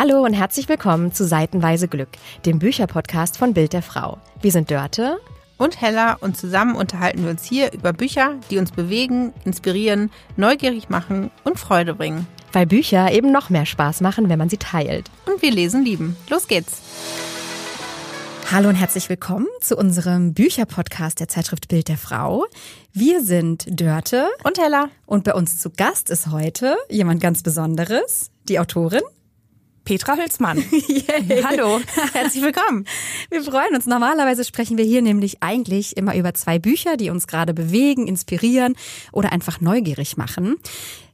Hallo und herzlich willkommen zu Seitenweise Glück, dem Bücherpodcast von Bild der Frau. Wir sind Dörte und Hella und zusammen unterhalten wir uns hier über Bücher, die uns bewegen, inspirieren, neugierig machen und Freude bringen. Weil Bücher eben noch mehr Spaß machen, wenn man sie teilt. Und wir lesen lieben. Los geht's! Hallo und herzlich willkommen zu unserem Bücherpodcast der Zeitschrift Bild der Frau. Wir sind Dörte und Hella und bei uns zu Gast ist heute jemand ganz Besonderes, die Autorin Petra Hülsmann. Yay. Hallo, herzlich willkommen. Wir freuen uns. Normalerweise sprechen wir hier nämlich eigentlich immer über zwei Bücher, die uns gerade bewegen, inspirieren oder einfach neugierig machen.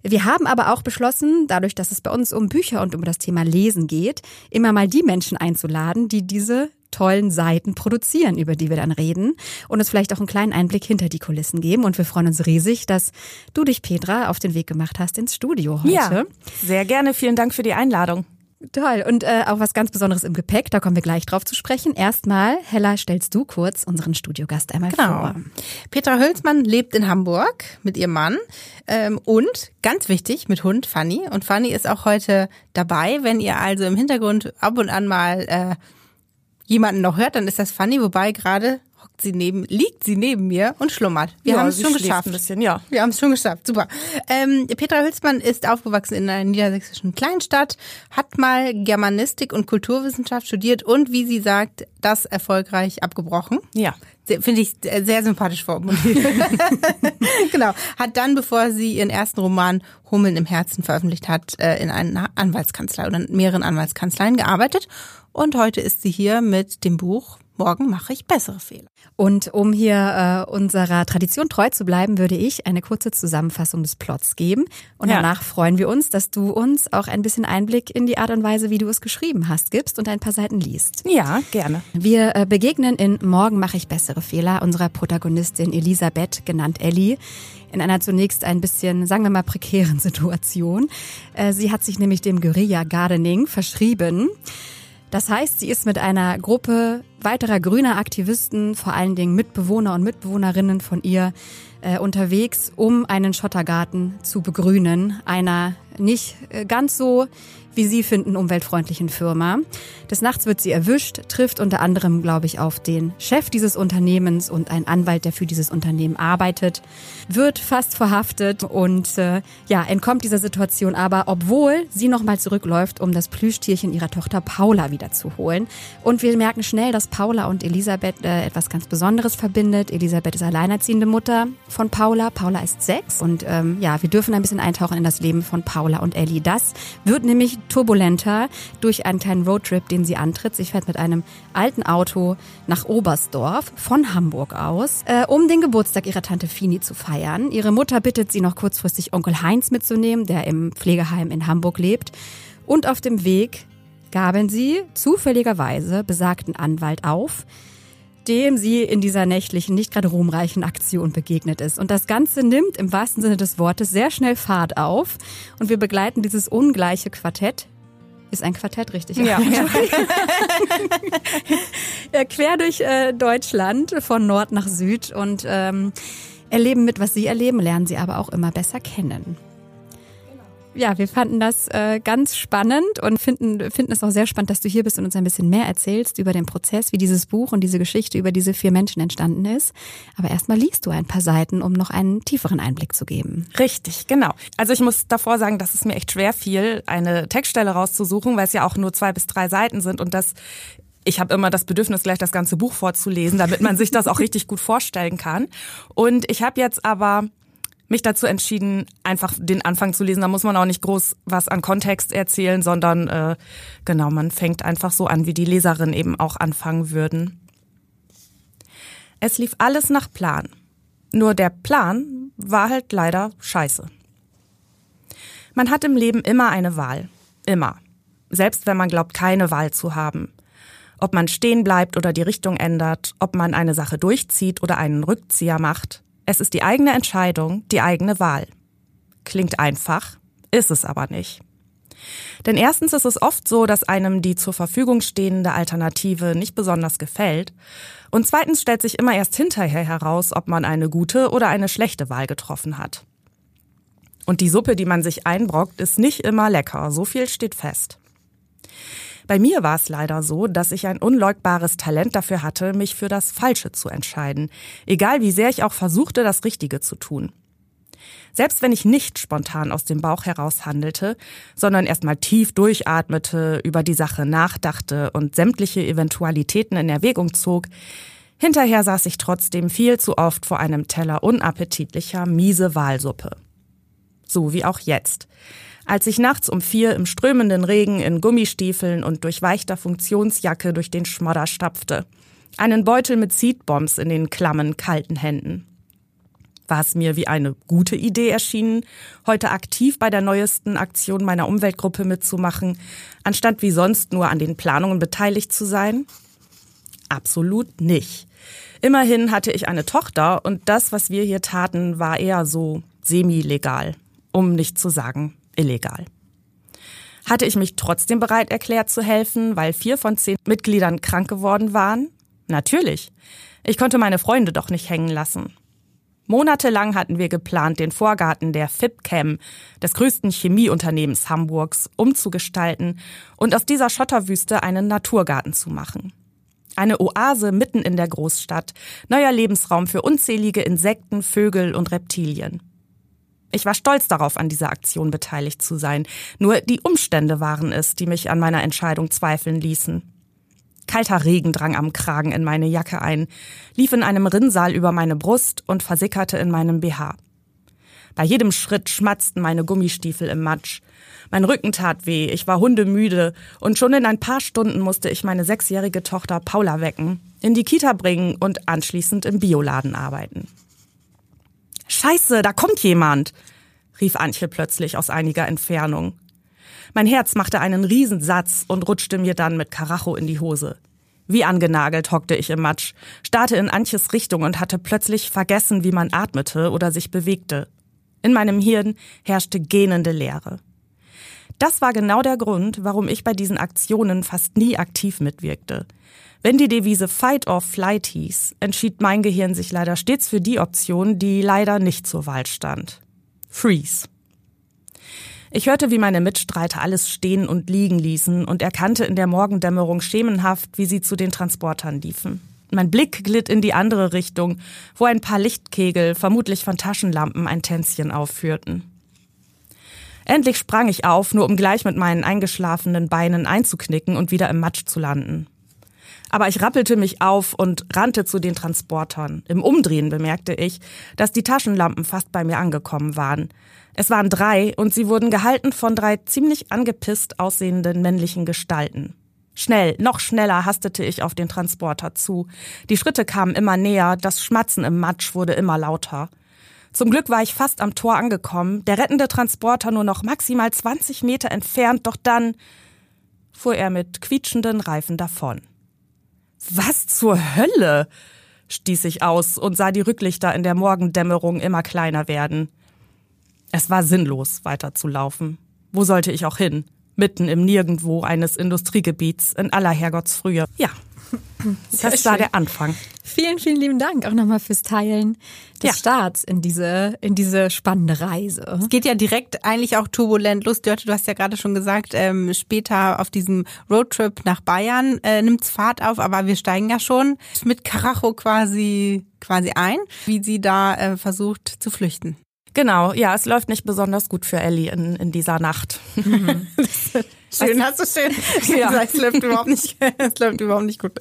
Wir haben aber auch beschlossen, dadurch, dass es bei uns um Bücher und um das Thema Lesen geht, immer mal die Menschen einzuladen, die diese tollen Seiten produzieren, über die wir dann reden und uns vielleicht auch einen kleinen Einblick hinter die Kulissen geben. Und wir freuen uns riesig, dass du dich, Petra, auf den Weg gemacht hast ins Studio heute. Ja, sehr gerne. Vielen Dank für die Einladung. Toll. Und auch was ganz Besonderes im Gepäck, da kommen wir gleich drauf zu sprechen. Erstmal, Hella, stellst du kurz unseren Studiogast einmal vor. Petra Hülsmann lebt in Hamburg mit ihrem Mann und, ganz wichtig, mit Hund Fanny. Und Fanny ist auch heute dabei. Wenn ihr also im Hintergrund ab und an mal jemanden noch hört, dann ist das Fanny, wobei gerade liegt sie neben mir und schlummert. Wir haben es schon geschafft. Ein bisschen, ja. Wir haben es schon geschafft, super. Petra Hülsmann ist aufgewachsen in einer niedersächsischen Kleinstadt, hat mal Germanistik und Kulturwissenschaft studiert und, wie sie sagt, das erfolgreich abgebrochen. Ja. Finde ich sehr sympathisch formuliert. Genau. Hat dann, bevor sie ihren ersten Roman Hummeln im Herzen veröffentlicht hat, in einer Anwaltskanzlei oder in mehreren Anwaltskanzleien gearbeitet. Und heute ist sie hier mit dem Buch Morgen mache ich bessere Fehler. Und um hier unserer Tradition treu zu bleiben, würde ich eine kurze Zusammenfassung des Plots geben. Und danach freuen wir uns, dass du uns auch ein bisschen Einblick in die Art und Weise, wie du es geschrieben hast, gibst und ein paar Seiten liest. Ja, gerne. Wir begegnen in Morgen mache ich bessere Fehler unserer Protagonistin Elisabeth, genannt Elli, in einer zunächst ein bisschen, sagen wir mal, prekären Situation. Sie hat sich nämlich dem Guerilla Gardening verschrieben. Das heißt, sie ist mit einer Gruppe weiterer grüner Aktivisten, vor allen Dingen Mitbewohner und Mitbewohnerinnen von ihr, unterwegs, um einen Schottergarten zu begrünen, einer nicht ganz so, wie sie finden, umweltfreundlichen Firma. Des Nachts wird sie erwischt, trifft unter anderem, glaube ich, auf den Chef dieses Unternehmens und einen Anwalt, der für dieses Unternehmen arbeitet, wird fast verhaftet und entkommt dieser Situation aber, obwohl sie nochmal zurückläuft, um das Plüschtierchen ihrer Tochter Paula wiederzuholen. Und wir merken schnell, dass Paula und Elisabeth etwas ganz Besonderes verbindet. Elisabeth ist alleinerziehende Mutter von Paula. Paula ist 6 und wir dürfen ein bisschen eintauchen in das Leben von Paula und Elli. Das wird nämlich turbulenter durch einen kleinen Roadtrip, den sie antritt. Sie fährt mit einem alten Auto nach Oberstdorf von Hamburg aus, um den Geburtstag ihrer Tante Fini zu feiern. Ihre Mutter bittet sie noch kurzfristig, Onkel Heinz mitzunehmen, der im Pflegeheim in Hamburg lebt. Und auf dem Weg gaben sie zufälligerweise besagten Anwalt auf, dem sie in dieser nächtlichen, nicht gerade ruhmreichen Aktion begegnet ist. Und das Ganze nimmt im wahrsten Sinne des Wortes sehr schnell Fahrt auf. Und wir begleiten dieses ungleiche Quartett. Ist ein Quartett, richtig? Ja. Quer durch Deutschland, von Nord nach Süd. Und erleben mit, was sie erleben, lernen sie aber auch immer besser kennen. Ja, wir fanden das ganz spannend und finden es auch sehr spannend, dass du hier bist und uns ein bisschen mehr erzählst über den Prozess, wie dieses Buch und diese Geschichte über diese 4 Menschen entstanden ist. Aber erstmal liest du ein paar Seiten, um noch einen tieferen Einblick zu geben. Richtig, genau. Also ich muss davor sagen, dass es mir echt schwer fiel, eine Textstelle rauszusuchen, weil es ja auch nur 2 bis 3 Seiten sind und das... Ich habe immer das Bedürfnis, gleich das ganze Buch vorzulesen, damit man sich das auch richtig gut vorstellen kann. Und ich habe jetzt aber... mich dazu entschieden, einfach den Anfang zu lesen. Da muss man auch nicht groß was an Kontext erzählen, sondern man fängt einfach so an, wie die Leserin eben auch anfangen würden. Es lief alles nach Plan. Nur der Plan war halt leider scheiße. Man hat im Leben immer eine Wahl. Immer. Selbst wenn man glaubt, keine Wahl zu haben. Ob man stehen bleibt oder die Richtung ändert, ob man eine Sache durchzieht oder einen Rückzieher macht. Es ist die eigene Entscheidung, die eigene Wahl. Klingt einfach, ist es aber nicht. Denn erstens ist es oft so, dass einem die zur Verfügung stehende Alternative nicht besonders gefällt. Und zweitens stellt sich immer erst hinterher heraus, ob man eine gute oder eine schlechte Wahl getroffen hat. Und die Suppe, die man sich einbrockt, ist nicht immer lecker, so viel steht fest. Bei mir war es leider so, dass ich ein unleugbares Talent dafür hatte, mich für das Falsche zu entscheiden, egal wie sehr ich auch versuchte, das Richtige zu tun. Selbst wenn ich nicht spontan aus dem Bauch heraus handelte, sondern erstmal tief durchatmete, über die Sache nachdachte und sämtliche Eventualitäten in Erwägung zog, hinterher saß ich trotzdem viel zu oft vor einem Teller unappetitlicher, miese Walsuppe. So wie auch jetzt. Als ich nachts um 4 im strömenden Regen in Gummistiefeln und durchweichter Funktionsjacke durch den Schmodder stapfte, einen Beutel mit Seedbombs in den klammen, kalten Händen. War es mir wie eine gute Idee erschienen, heute aktiv bei der neuesten Aktion meiner Umweltgruppe mitzumachen, anstatt wie sonst nur an den Planungen beteiligt zu sein? Absolut nicht. Immerhin hatte ich eine Tochter und das, was wir hier taten, war eher so semi-legal, um nicht zu sagen illegal. Hatte ich mich trotzdem bereit erklärt zu helfen, weil 4 von 10 Mitgliedern krank geworden waren? Natürlich. Ich konnte meine Freunde doch nicht hängen lassen. Monatelang hatten wir geplant, den Vorgarten der FIPCAM, des größten Chemieunternehmens Hamburgs, umzugestalten und aus dieser Schotterwüste einen Naturgarten zu machen. Eine Oase mitten in der Großstadt, neuer Lebensraum für unzählige Insekten, Vögel und Reptilien. Ich war stolz darauf, an dieser Aktion beteiligt zu sein. Nur die Umstände waren es, die mich an meiner Entscheidung zweifeln ließen. Kalter Regen drang am Kragen in meine Jacke ein, lief in einem Rinnsal über meine Brust und versickerte in meinem BH. Bei jedem Schritt schmatzten meine Gummistiefel im Matsch. Mein Rücken tat weh, ich war hundemüde und schon in ein paar Stunden musste ich meine 6-jährige Tochter Paula wecken, in die Kita bringen und anschließend im Bioladen arbeiten. »Scheiße, da kommt jemand«, rief Antje plötzlich aus einiger Entfernung. Mein Herz machte einen Riesensatz und rutschte mir dann mit Karacho in die Hose. Wie angenagelt hockte ich im Matsch, starrte in Antjes Richtung und hatte plötzlich vergessen, wie man atmete oder sich bewegte. In meinem Hirn herrschte gähnende Leere. Das war genau der Grund, warum ich bei diesen Aktionen fast nie aktiv mitwirkte. Wenn die Devise Fight or Flight hieß, entschied mein Gehirn sich leider stets für die Option, die leider nicht zur Wahl stand. Freeze. Ich hörte, wie meine Mitstreiter alles stehen und liegen ließen und erkannte in der Morgendämmerung schemenhaft, wie sie zu den Transportern liefen. Mein Blick glitt in die andere Richtung, wo ein paar Lichtkegel, vermutlich von Taschenlampen, ein Tänzchen aufführten. Endlich sprang ich auf, nur um gleich mit meinen eingeschlafenen Beinen einzuknicken und wieder im Matsch zu landen. Aber ich rappelte mich auf und rannte zu den Transportern. Im Umdrehen bemerkte ich, dass die Taschenlampen fast bei mir angekommen waren. Es waren 3 und sie wurden gehalten von 3 ziemlich angepisst aussehenden männlichen Gestalten. Schnell, noch schneller hastete ich auf den Transporter zu. Die Schritte kamen immer näher, das Schmatzen im Matsch wurde immer lauter. Zum Glück war ich fast am Tor angekommen, der rettende Transporter nur noch maximal 20 Meter entfernt, doch dann fuhr er mit quietschenden Reifen davon. Was zur Hölle? Stieß ich aus und sah die Rücklichter in der Morgendämmerung immer kleiner werden. Es war sinnlos, weiterzulaufen. Wo sollte ich auch hin? Mitten im Nirgendwo eines Industriegebiets in aller Herrgottsfrühe. Ja. Das war der Anfang. Vielen, vielen lieben Dank auch nochmal fürs Teilen des Starts in diese spannende Reise. Es geht ja direkt eigentlich auch turbulent los. Dörte, du hast ja gerade schon gesagt, später auf diesem Roadtrip nach Bayern nimmt's Fahrt auf, aber wir steigen ja schon mit Karacho quasi ein, wie sie da versucht zu flüchten. Genau, ja, es läuft nicht besonders gut für Elli in dieser Nacht. Mhm. Schön, hast du schön gesagt, es läuft überhaupt nicht gut.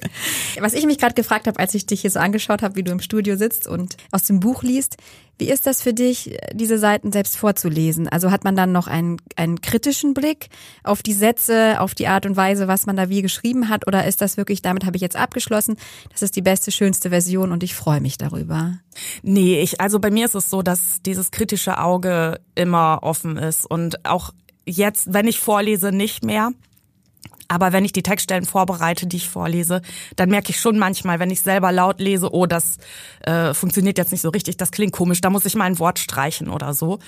Was ich mich gerade gefragt habe, als ich dich hier so angeschaut habe, wie du im Studio sitzt und aus dem Buch liest, wie ist das für dich, diese Seiten selbst vorzulesen? Also hat man dann noch einen kritischen Blick auf die Sätze, auf die Art und Weise, was man da wie geschrieben hat? Oder ist das wirklich, damit habe ich jetzt abgeschlossen, das ist die beste, schönste Version und ich freue mich darüber? Nee, also bei mir ist es so, dass dieses kritische Auge immer offen ist und auch jetzt, wenn ich vorlese, nicht mehr. Aber wenn ich die Textstellen vorbereite, die ich vorlese, dann merke ich schon manchmal, wenn ich selber laut lese, oh, das funktioniert jetzt nicht so richtig, das klingt komisch, da muss ich mal ein Wort streichen oder so.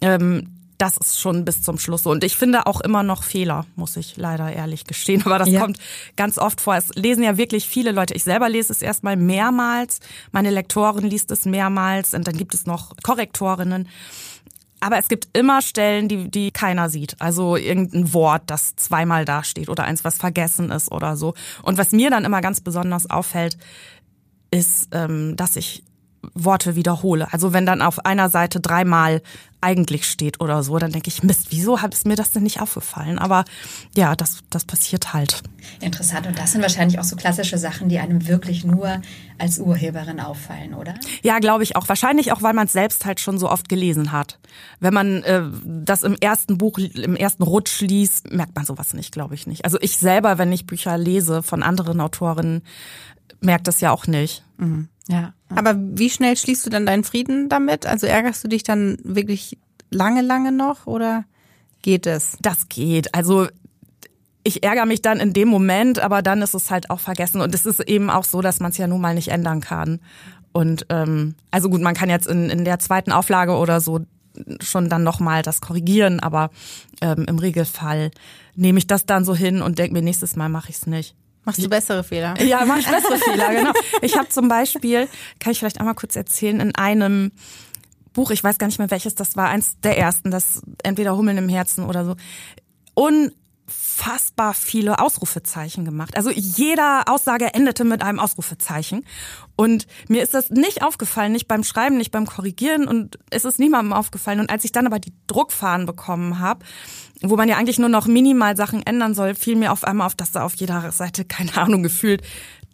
Das ist schon bis zum Schluss so. Und ich finde auch immer noch Fehler, muss ich leider ehrlich gestehen. Aber das kommt ganz oft vor. Es lesen ja wirklich viele Leute. Ich selber lese es erstmal mehrmals, meine Lektorin liest es mehrmals und dann gibt es noch Korrektorinnen. Aber es gibt immer Stellen, die keiner sieht. Also irgendein Wort, das zweimal dasteht oder eins, was vergessen ist oder so. Und was mir dann immer ganz besonders auffällt, ist, dass ich Worte wiederhole. Also wenn dann auf einer Seite dreimal eigentlich steht oder so, dann denke ich, Mist, wieso ist mir das denn nicht aufgefallen? Aber ja, das passiert halt. Interessant. Und das sind wahrscheinlich auch so klassische Sachen, die einem wirklich nur als Urheberin auffallen, oder? Ja, glaube ich auch. Wahrscheinlich auch, weil man es selbst halt schon so oft gelesen hat. Wenn man das im ersten Buch, im ersten Rutsch liest, merkt man sowas nicht, glaube ich nicht. Also ich selber, wenn ich Bücher lese von anderen Autorinnen, merke das ja auch nicht. Mhm. Ja. Aber wie schnell schließt du dann deinen Frieden damit? Also ärgerst du dich dann wirklich lange noch oder geht es? Das geht. Also ich ärgere mich dann in dem Moment, aber dann ist es halt auch vergessen. Und es ist eben auch so, dass man es ja nun mal nicht ändern kann. Und also gut, man kann jetzt in der zweiten Auflage oder so schon dann nochmal das korrigieren, aber im Regelfall nehme ich das dann so hin und denke mir, nächstes Mal mache ich es nicht. Machst du bessere Fehler? Ja, mache ich bessere Fehler, genau. Ich habe zum Beispiel, kann ich vielleicht auch mal kurz erzählen, in einem Buch, ich weiß gar nicht mehr welches, das war eins der ersten, das entweder Hummeln im Herzen oder so, unfassbar viele Ausrufezeichen gemacht. Also jeder Aussage endete mit einem Ausrufezeichen. Und mir ist das nicht aufgefallen, nicht beim Schreiben, nicht beim Korrigieren und es ist niemandem aufgefallen. Und als ich dann aber die Druckfahnen bekommen habe, wo man ja eigentlich nur noch minimal Sachen ändern soll, fiel mir auf einmal auf, dass da auf jeder Seite, keine Ahnung, gefühlt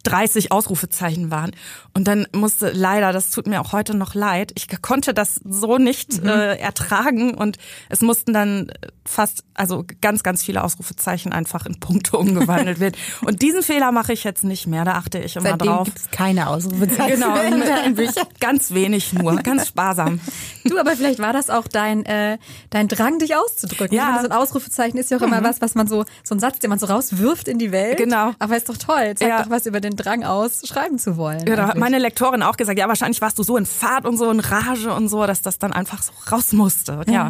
30 Ausrufezeichen waren. Und dann musste leider, das tut mir auch heute noch leid, ich konnte das so nicht ertragen und es mussten dann fast, also ganz viele Ausrufezeichen einfach in Punkte umgewandelt werden. Und diesen Fehler mache ich jetzt nicht mehr, da achte ich immer drauf. Seitdem gibt's keine Ausrufezeichen. Genau, ganz wenig nur, ganz sparsam. Du, aber vielleicht war das auch dein Drang, dich auszudrücken. Ja. So ein Ausrufezeichen ist ja auch immer was man so ein Satz, den man so rauswirft in die Welt. Genau. Aber ist doch toll, zeigt doch was über den Drang aus, schreiben zu wollen. Ja, da hat meine Lektorin auch gesagt, ja, wahrscheinlich warst du so in Fahrt und so in Rage und so, dass das dann einfach so raus musste. Ja.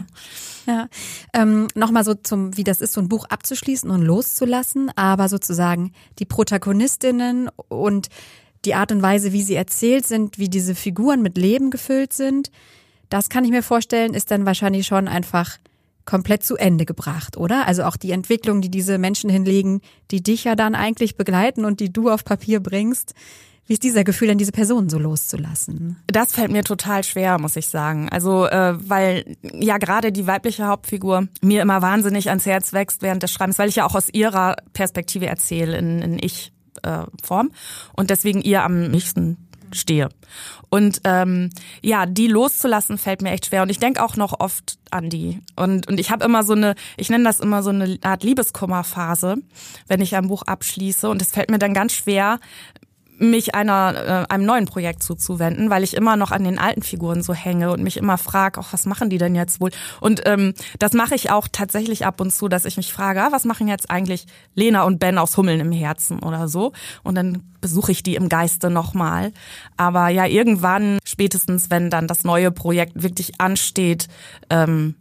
Nochmal so zum, wie das ist, so ein Buch abzuschließen und loszulassen, aber sozusagen die Protagonistinnen und die Art und Weise, wie sie erzählt sind, wie diese Figuren mit Leben gefüllt sind, das kann ich mir vorstellen, ist dann wahrscheinlich schon einfach komplett zu Ende gebracht, oder? Also auch die Entwicklung, die diese Menschen hinlegen, die dich ja dann eigentlich begleiten und die du auf Papier bringst. Wie ist dieser Gefühl, denn diese Personen so loszulassen? Das fällt mir total schwer, muss ich sagen. Also weil ja gerade die weibliche Hauptfigur mir immer wahnsinnig ans Herz wächst während des Schreibens, weil ich ja auch aus ihrer Perspektive erzähle, in Ich-Form und deswegen ihr am nächsten stehe. Und die loszulassen fällt mir echt schwer und ich denke auch noch oft an die. Und ich habe immer so eine, ich nenne das immer so eine Art Liebeskummerphase, wenn ich ein Buch abschließe und es fällt mir dann ganz schwer, mich einem neuen Projekt zuzuwenden, weil ich immer noch an den alten Figuren so hänge und mich immer frage, was machen die denn jetzt wohl? Und das mache ich auch tatsächlich ab und zu, dass ich mich frage, was machen jetzt eigentlich Lena und Ben aus Hummeln im Herzen oder so? Und dann besuche ich die im Geiste nochmal. Aber ja, irgendwann, spätestens wenn dann das neue Projekt wirklich ansteht, kann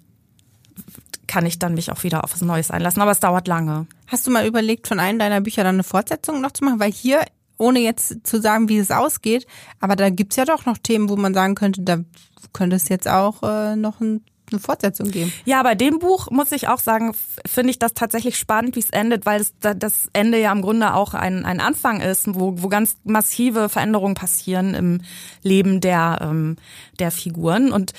ich dann mich auch wieder auf was Neues einlassen. Aber es dauert lange. Hast du mal überlegt, von einem deiner Bücher dann eine Fortsetzung noch zu machen? Weil hier, ohne jetzt zu sagen, wie es ausgeht, aber da gibt's ja doch noch Themen, wo man sagen könnte, da könnte es jetzt auch noch eine Fortsetzung geben. Ja, bei dem Buch muss ich auch sagen, finde ich das tatsächlich spannend, wie es endet, weil das Ende ja im Grunde auch ein Anfang ist, wo ganz massive Veränderungen passieren im Leben der Figuren. Und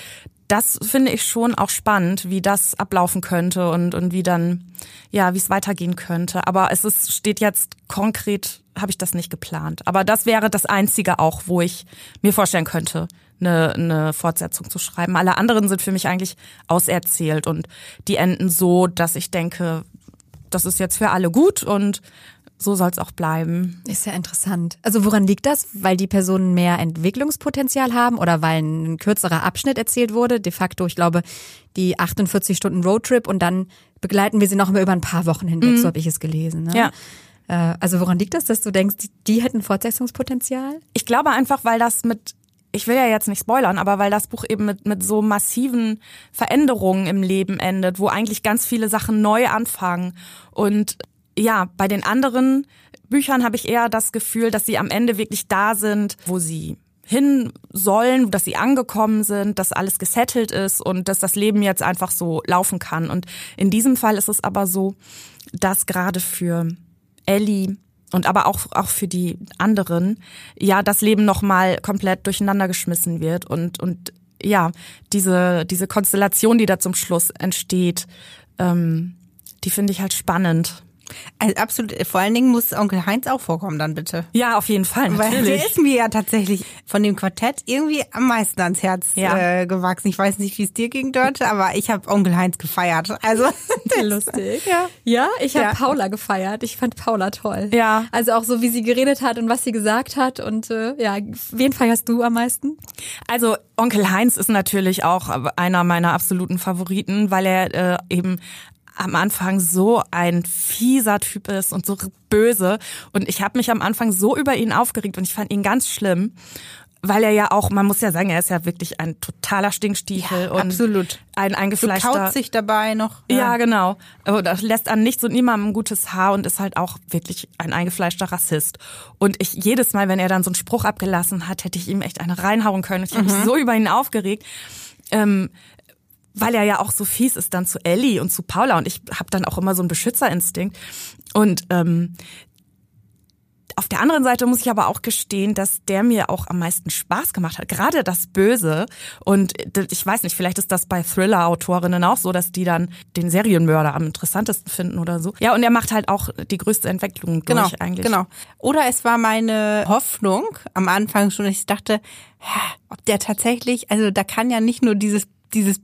das finde ich schon auch spannend, wie das ablaufen könnte und wie dann, ja, wie es weitergehen könnte. Aber es steht jetzt konkret, habe ich das nicht geplant. Aber das wäre das Einzige auch, wo ich mir vorstellen könnte, eine Fortsetzung zu schreiben. Alle anderen sind für mich eigentlich auserzählt und die enden so, dass ich denke, das ist jetzt für alle gut und so soll es auch bleiben. Ist ja interessant. Also woran liegt das? Weil die Personen mehr Entwicklungspotenzial haben oder weil ein kürzerer Abschnitt erzählt wurde? De facto, ich glaube, die 48 Stunden Roadtrip und dann begleiten wir sie noch mal über ein paar Wochen hinweg, so habe ich es gelesen. Ne? Ja. Also woran liegt das, dass du denkst, die hätten Fortsetzungspotenzial? Ich glaube einfach, weil das ich will ja jetzt nicht spoilern, aber weil das Buch eben mit so massiven Veränderungen im Leben endet, wo eigentlich ganz viele Sachen neu anfangen. Und ja, bei den anderen Büchern habe ich eher das Gefühl, dass sie am Ende wirklich da sind, wo sie hin sollen, dass sie angekommen sind, dass alles gesettelt ist und dass das Leben jetzt einfach so laufen kann. Und in diesem Fall ist es aber so, dass gerade für Elli und aber auch für die anderen, ja, das Leben nochmal komplett durcheinander geschmissen wird. Und ja, diese Konstellation, die da zum Schluss entsteht, die finde ich halt spannend. Also absolut, vor allen Dingen muss Onkel Heinz auch vorkommen dann bitte. Ja, auf jeden Fall, natürlich. Weil der ist mir ja tatsächlich von dem Quartett irgendwie am meisten ans Herz gewachsen. Ich weiß nicht, wie es dir ging, Dörte, aber ich habe Onkel Heinz gefeiert. Also lustig. Ja, ich habe Paula gefeiert. Ich fand Paula toll. Ja. Also auch so, wie sie geredet hat und was sie gesagt hat. Und wen feierst du am meisten? Also Onkel Heinz ist natürlich auch einer meiner absoluten Favoriten, weil er eben am Anfang so ein fieser Typ ist und so böse. Und ich habe mich am Anfang so über ihn aufgeregt und ich fand ihn ganz schlimm, weil er ja auch, man muss ja sagen, er ist ja wirklich ein totaler Stinkstiefel. Ja, und absolut. Ein eingefleischter. So kaut sich dabei noch. Ja, genau. Und lässt an nichts und niemandem ein gutes Haar und ist halt auch wirklich ein eingefleischter Rassist. Und ich jedes Mal, wenn er dann so einen Spruch abgelassen hat, hätte ich ihm echt eine reinhauen können. Ich habe mich so über ihn aufgeregt. Weil er ja auch so fies ist dann zu Elli und zu Paula und ich habe dann auch immer so einen Beschützerinstinkt. Und auf der anderen Seite muss ich aber auch gestehen, dass der mir auch am meisten Spaß gemacht hat, gerade das Böse. Und ich weiß nicht, vielleicht ist das bei Thriller-Autorinnen auch so, dass die dann den Serienmörder am interessantesten finden oder so. Ja, und er macht halt auch die größte Entwicklung durch eigentlich. Genau. Oder es war meine Hoffnung am Anfang schon, ich dachte, ob der tatsächlich, also da kann ja nicht nur dieses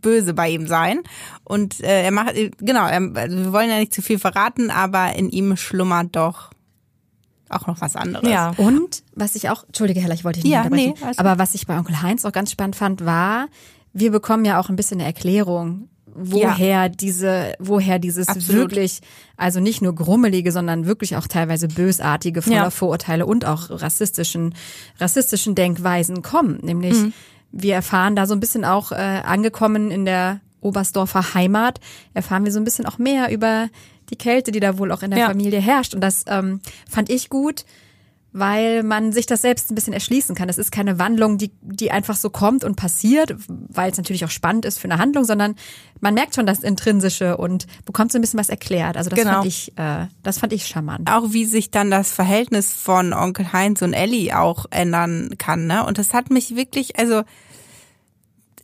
Böse bei ihm sein. Und wir wollen ja nicht zu viel verraten, aber in ihm schlummert doch auch noch was anderes. Ja. Und was ich auch, entschuldige Hella, ich wollte dich nicht unterbrechen, aber was ich bei Onkel Heinz auch ganz spannend fand, war, wir bekommen ja auch ein bisschen eine Erklärung, woher dieses absolut. Wirklich, also nicht nur grummelige, sondern wirklich auch teilweise bösartige, voller Vorurteile und auch rassistischen Denkweisen kommen. Nämlich, wir erfahren da so ein bisschen auch, angekommen in der Oberstdorfer Heimat, erfahren wir so ein bisschen auch mehr über die Kälte, die da wohl auch in der Familie herrscht. Und das fand ich gut, weil man sich das selbst ein bisschen erschließen kann. Das ist keine Wandlung, die einfach so kommt und passiert, weil es natürlich auch spannend ist für eine Handlung, sondern man merkt schon das Intrinsische und bekommt so ein bisschen was erklärt. Also das fand ich charmant. Auch wie sich dann das Verhältnis von Onkel Heinz und Elli auch ändern kann, ne? Und das hat mich wirklich, also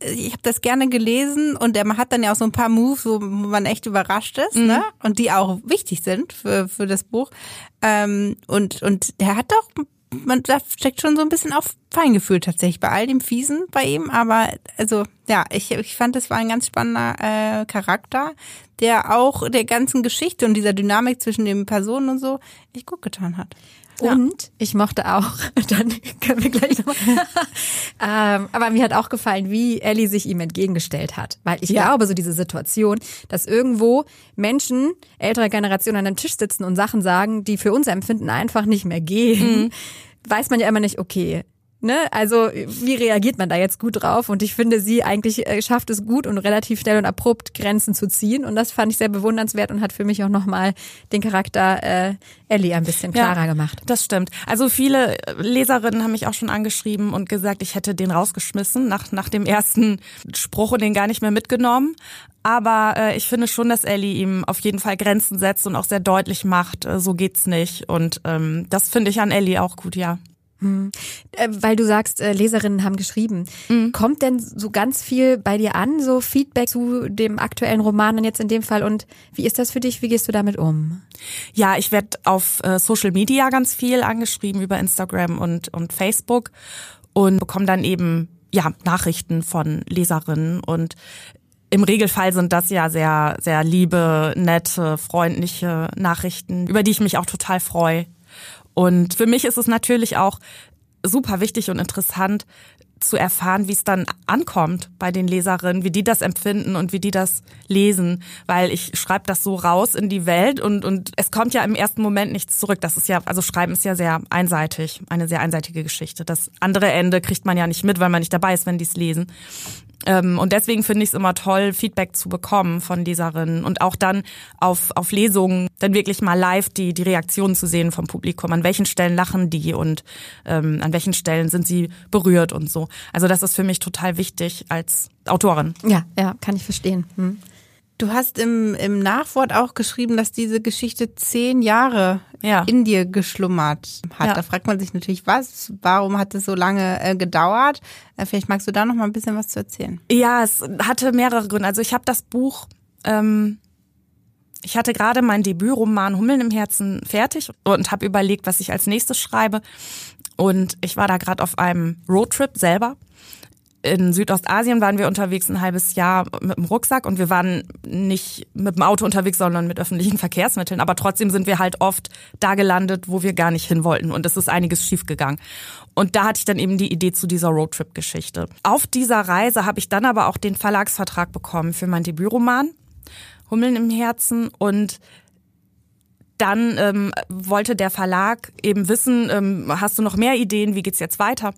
ich habe das gerne gelesen und der hat dann ja auch so ein paar Moves, wo man echt überrascht ist, ne? Und die auch wichtig sind für das Buch. Und der hat doch, da steckt schon so ein bisschen auf Feingefühl tatsächlich bei all dem Fiesen bei ihm, aber also ja, ich fand, das war ein ganz spannender Charakter, der auch der ganzen Geschichte und dieser Dynamik zwischen den Personen und so echt gut getan hat. Und ich mochte auch, dann können wir gleich noch. Aber mir hat auch gefallen, wie Elli sich ihm entgegengestellt hat. Weil ich glaube, so diese Situation, dass irgendwo Menschen älterer Generation an einem Tisch sitzen und Sachen sagen, die für unser Empfinden einfach nicht mehr gehen, weiß man ja immer nicht, okay. Ne? Also wie reagiert man da jetzt gut drauf? Und ich finde, sie eigentlich schafft es gut und relativ schnell und abrupt Grenzen zu ziehen. Und das fand ich sehr bewundernswert und hat für mich auch nochmal den Charakter Elli ein bisschen klarer gemacht. Das stimmt. Also viele Leserinnen haben mich auch schon angeschrieben und gesagt, ich hätte den rausgeschmissen nach dem ersten Spruch und den gar nicht mehr mitgenommen. Aber ich finde schon, dass Elli ihm auf jeden Fall Grenzen setzt und auch sehr deutlich macht, so geht's nicht. Und das finde ich an Elli auch gut, ja. Weil du sagst, Leserinnen haben geschrieben. Kommt denn so ganz viel bei dir an, so Feedback zu dem aktuellen Roman dann jetzt in dem Fall? Und wie ist das für dich? Wie gehst du damit um? Ja, ich werde auf Social Media ganz viel angeschrieben, über Instagram und Facebook und bekomme dann eben Nachrichten von Leserinnen. Und im Regelfall sind das ja sehr, sehr liebe, nette, freundliche Nachrichten, über die ich mich auch total freue. Und für mich ist es natürlich auch super wichtig und interessant zu erfahren, wie es dann ankommt bei den Leserinnen, wie die das empfinden und wie die das lesen, weil ich schreibe das so raus in die Welt und es kommt ja im ersten Moment nichts zurück. Das ist ja, also Schreiben ist ja sehr einseitig, eine sehr einseitige Geschichte. Das andere Ende kriegt man ja nicht mit, weil man nicht dabei ist, wenn die es lesen. Und deswegen finde ich es immer toll, Feedback zu bekommen von Leserinnen und auch dann auf Lesungen dann wirklich mal live die Reaktionen zu sehen vom Publikum. An welchen Stellen lachen die und an welchen Stellen sind sie berührt und so. Also das ist für mich total wichtig als Autorin. Ja, kann ich verstehen. Hm. Du hast im Nachwort auch geschrieben, dass diese Geschichte 10 Jahre in dir geschlummert hat. Ja. Da fragt man sich natürlich, warum hat es so lange gedauert? Vielleicht magst du da noch mal ein bisschen was zu erzählen. Ja, es hatte mehrere Gründe. Also ich habe das Buch, ich hatte gerade meinen Debütroman Hummeln im Herzen fertig und habe überlegt, was ich als nächstes schreibe. Und ich war da gerade auf einem Roadtrip selber. In Südostasien waren wir unterwegs ein halbes Jahr mit dem Rucksack und wir waren nicht mit dem Auto unterwegs, sondern mit öffentlichen Verkehrsmitteln. Aber trotzdem sind wir halt oft da gelandet, wo wir gar nicht hin wollten und es ist einiges schiefgegangen. Und da hatte ich dann eben die Idee zu dieser Roadtrip-Geschichte. Auf dieser Reise habe ich dann aber auch den Verlagsvertrag bekommen für meinen Debütroman Hummeln im Herzen und dann wollte der Verlag eben wissen, hast du noch mehr Ideen, wie geht's jetzt weiter?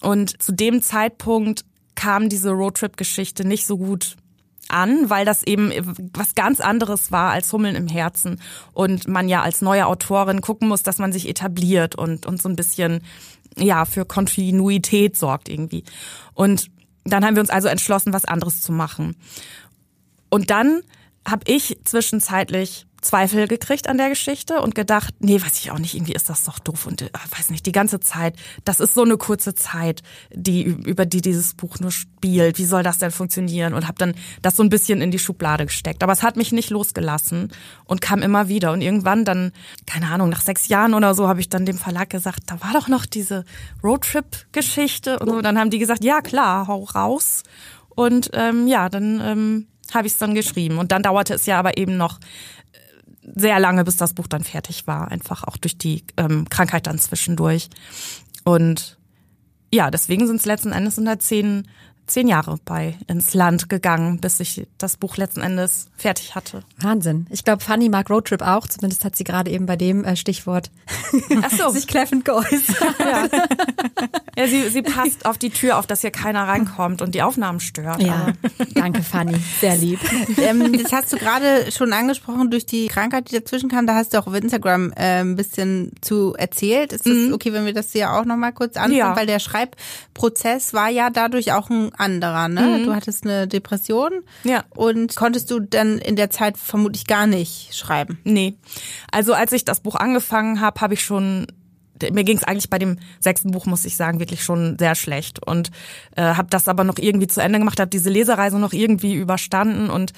Und zu dem Zeitpunkt kam diese Roadtrip-Geschichte nicht so gut an, weil das eben was ganz anderes war als Hummeln im Herzen und man ja als neue Autorin gucken muss, dass man sich etabliert und so ein bisschen ja für Kontinuität sorgt irgendwie. Und dann haben wir uns also entschlossen, was anderes zu machen. Und dann habe ich zwischenzeitlich Zweifel gekriegt an der Geschichte und gedacht, nee, weiß ich auch nicht, irgendwie ist das doch doof und weiß nicht, die ganze Zeit, das ist so eine kurze Zeit, über die dieses Buch nur spielt, wie soll das denn funktionieren und habe dann das so ein bisschen in die Schublade gesteckt, aber es hat mich nicht losgelassen und kam immer wieder und irgendwann dann, keine Ahnung, nach 6 Jahren oder so habe ich dann dem Verlag gesagt, da war doch noch diese Roadtrip-Geschichte und so, dann haben die gesagt, ja klar, hau raus und dann habe ich es dann geschrieben und dann dauerte es ja aber eben noch sehr lange, bis das Buch dann fertig war, einfach auch durch die Krankheit dann zwischendurch. Und ja, deswegen sind es letzten Endes 10 Jahre ins Land gegangen, bis ich das Buch letzten Endes fertig hatte. Wahnsinn. Ich glaube, Fanny mag Roadtrip auch. Zumindest hat sie gerade eben bei dem Stichwort sich kläffend geäußert. Ja, sie passt auf die Tür auf, dass hier keiner reinkommt und die Aufnahmen stört. Ja, danke Fanny. Sehr lieb. Das hast du gerade schon angesprochen, durch die Krankheit, die dazwischen kam. Da hast du auch auf Instagram ein bisschen zu erzählt. Ist das okay, wenn wir das hier auch nochmal kurz anfangen? Ja. Weil der Schreibprozess war ja dadurch auch ein anderer, ne? Mhm. Du hattest eine Depression und konntest du dann in der Zeit vermutlich gar nicht schreiben? Nee. Also als ich das Buch angefangen habe, mir ging es eigentlich bei dem 6. Buch, muss ich sagen, wirklich schon sehr schlecht und habe das aber noch irgendwie zu Ende gemacht, habe diese Lesereise noch irgendwie überstanden und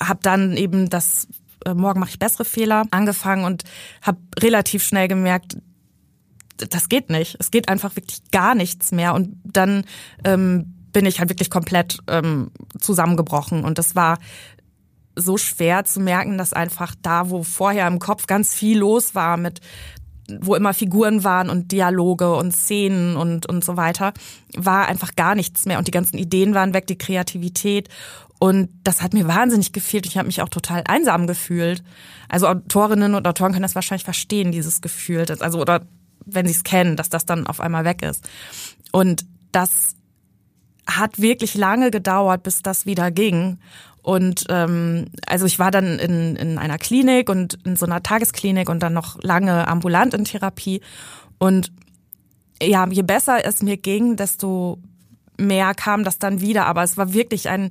habe dann eben das Morgen mache ich bessere Fehler angefangen und habe relativ schnell gemerkt, das geht nicht. Es geht einfach wirklich gar nichts mehr und dann bin ich halt wirklich komplett zusammengebrochen. Und das war so schwer zu merken, dass einfach da, wo vorher im Kopf ganz viel los war, wo immer Figuren waren und Dialoge und Szenen und so weiter, war einfach gar nichts mehr. Und die ganzen Ideen waren weg, die Kreativität. Und das hat mir wahnsinnig gefehlt. Ich habe mich auch total einsam gefühlt. Also Autorinnen und Autoren können das wahrscheinlich verstehen, dieses Gefühl. Oder wenn sie es kennen, dass das dann auf einmal weg ist. Und das hat wirklich lange gedauert, bis das wieder ging. Und ich war dann in einer Klinik und in so einer Tagesklinik und dann noch lange ambulant in Therapie. Und ja, je besser es mir ging, desto mehr kam das dann wieder. Aber es war wirklich ein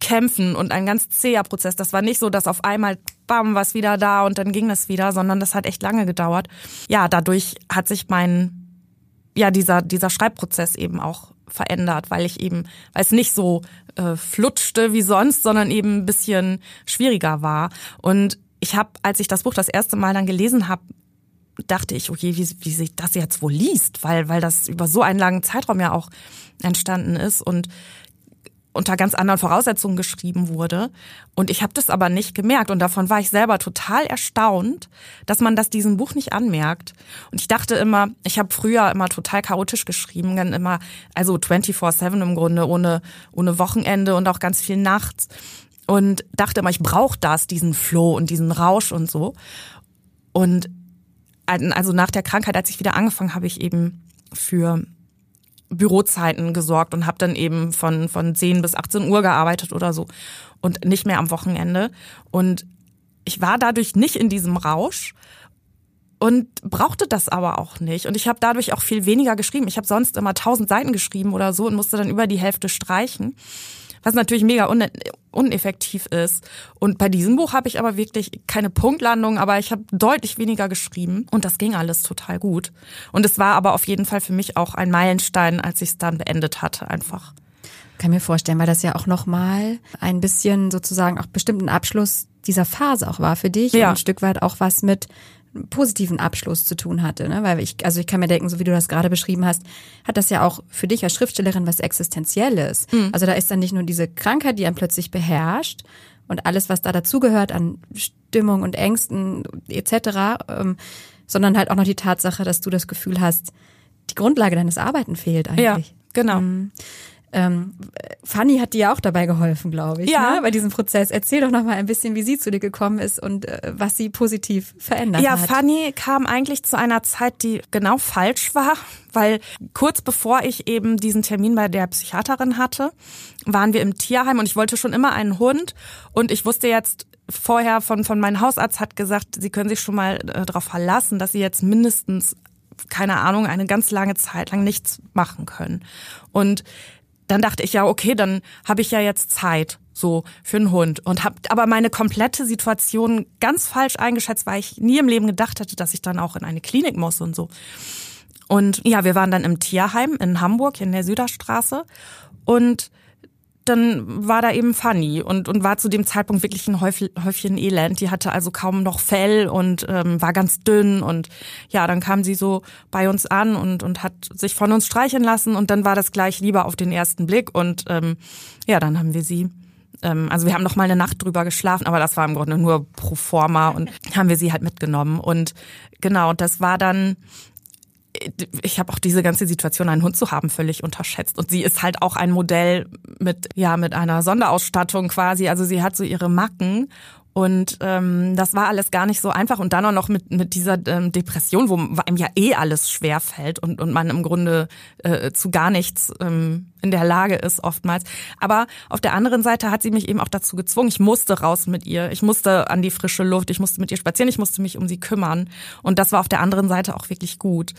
Kämpfen und ein ganz zäher Prozess. Das war nicht so, dass auf einmal bam, war es wieder da und dann ging das wieder, sondern das hat echt lange gedauert. Ja, dadurch hat sich dieser Schreibprozess eben auch verändert, weil es nicht so flutschte wie sonst, sondern eben ein bisschen schwieriger war. Und ich habe, als ich das Buch das erste Mal dann gelesen habe, dachte ich, okay, wie sich das jetzt wohl liest, weil das über so einen langen Zeitraum ja auch entstanden ist und unter ganz anderen Voraussetzungen geschrieben wurde. Und ich habe das aber nicht gemerkt. Und davon war ich selber total erstaunt, dass man das diesem Buch nicht anmerkt. Und ich dachte immer, ich habe früher immer total chaotisch geschrieben, dann immer, also 24/7 im Grunde, ohne Wochenende und auch ganz viel nachts. Und dachte immer, ich brauche das, diesen Flow und diesen Rausch und so. Und also nach der Krankheit, als ich wieder angefangen habe, ich eben für Bürozeiten gesorgt und habe dann eben von 10 bis 18 Uhr gearbeitet oder so und nicht mehr am Wochenende. Und ich war dadurch nicht in diesem Rausch und brauchte das aber auch nicht. Und ich habe dadurch auch viel weniger geschrieben. Ich habe sonst immer 1000 Seiten geschrieben oder so und musste dann über die Hälfte streichen, was natürlich mega uneffektiv ist. Und bei diesem Buch habe ich aber wirklich keine Punktlandung, aber ich habe deutlich weniger geschrieben und das ging alles total gut. Und es war aber auf jeden Fall für mich auch ein Meilenstein, als ich es dann beendet hatte einfach. Ich kann mir vorstellen, weil das ja auch nochmal ein bisschen sozusagen auch bestimmten Abschluss dieser Phase auch war für dich, ja, und ein Stück weit auch was mit positiven Abschluss zu tun hatte, ne? Weil ich kann mir denken, so wie du das gerade beschrieben hast, hat das ja auch für dich als Schriftstellerin was Existenzielles. Mhm. Also da ist dann nicht nur diese Krankheit, die einen plötzlich beherrscht und alles, was da dazugehört an Stimmung und Ängsten etc., sondern halt auch noch die Tatsache, dass du das Gefühl hast, die Grundlage deines Arbeiten fehlt eigentlich. Ja, genau. Fanny hat dir ja auch dabei geholfen, glaube ich, ja, ne, bei diesem Prozess. Erzähl doch noch mal ein bisschen, wie sie zu dir gekommen ist und was sie positiv verändert hat. Ja, Fanny kam eigentlich zu einer Zeit, die genau falsch war, weil kurz bevor ich eben diesen Termin bei der Psychiaterin hatte, waren wir im Tierheim und ich wollte schon immer einen Hund und ich wusste jetzt vorher von meinem Hausarzt, hat gesagt, sie können sich schon mal darauf verlassen, dass sie jetzt mindestens, keine Ahnung, eine ganz lange Zeit lang nichts machen können. Und dann dachte ich, ja, okay, dann habe ich ja jetzt Zeit so für einen Hund und habe aber meine komplette Situation ganz falsch eingeschätzt, weil ich nie im Leben gedacht hätte, dass ich dann auch in eine Klinik muss und so. Und ja, wir waren dann im Tierheim in Hamburg in der Süderstraße und dann war da eben Fanny und war zu dem Zeitpunkt wirklich ein Häufchen Elend. Die hatte also kaum noch Fell und war ganz dünn und ja, dann kam sie so bei uns an und hat sich von uns streicheln lassen und dann war das gleich Liebe auf den ersten Blick und ja, dann haben wir sie, also wir haben noch mal eine Nacht drüber geschlafen, aber das war im Grunde nur pro forma und haben wir sie halt mitgenommen und genau, das war dann, ich habe auch diese ganze Situation, einen Hund zu haben, völlig unterschätzt. Und sie ist halt auch ein Modell mit einer Sonderausstattung quasi. Also sie hat so ihre Macken. Und das war alles gar nicht so einfach. Und dann auch noch mit dieser Depression, wo einem ja eh alles schwerfällt und man im Grunde zu gar nichts in der Lage ist oftmals. Aber auf der anderen Seite hat sie mich eben auch dazu gezwungen. Ich musste raus mit ihr. Ich musste an die frische Luft. Ich musste mit ihr spazieren. Ich musste mich um sie kümmern. Und das war auf der anderen Seite auch wirklich gut.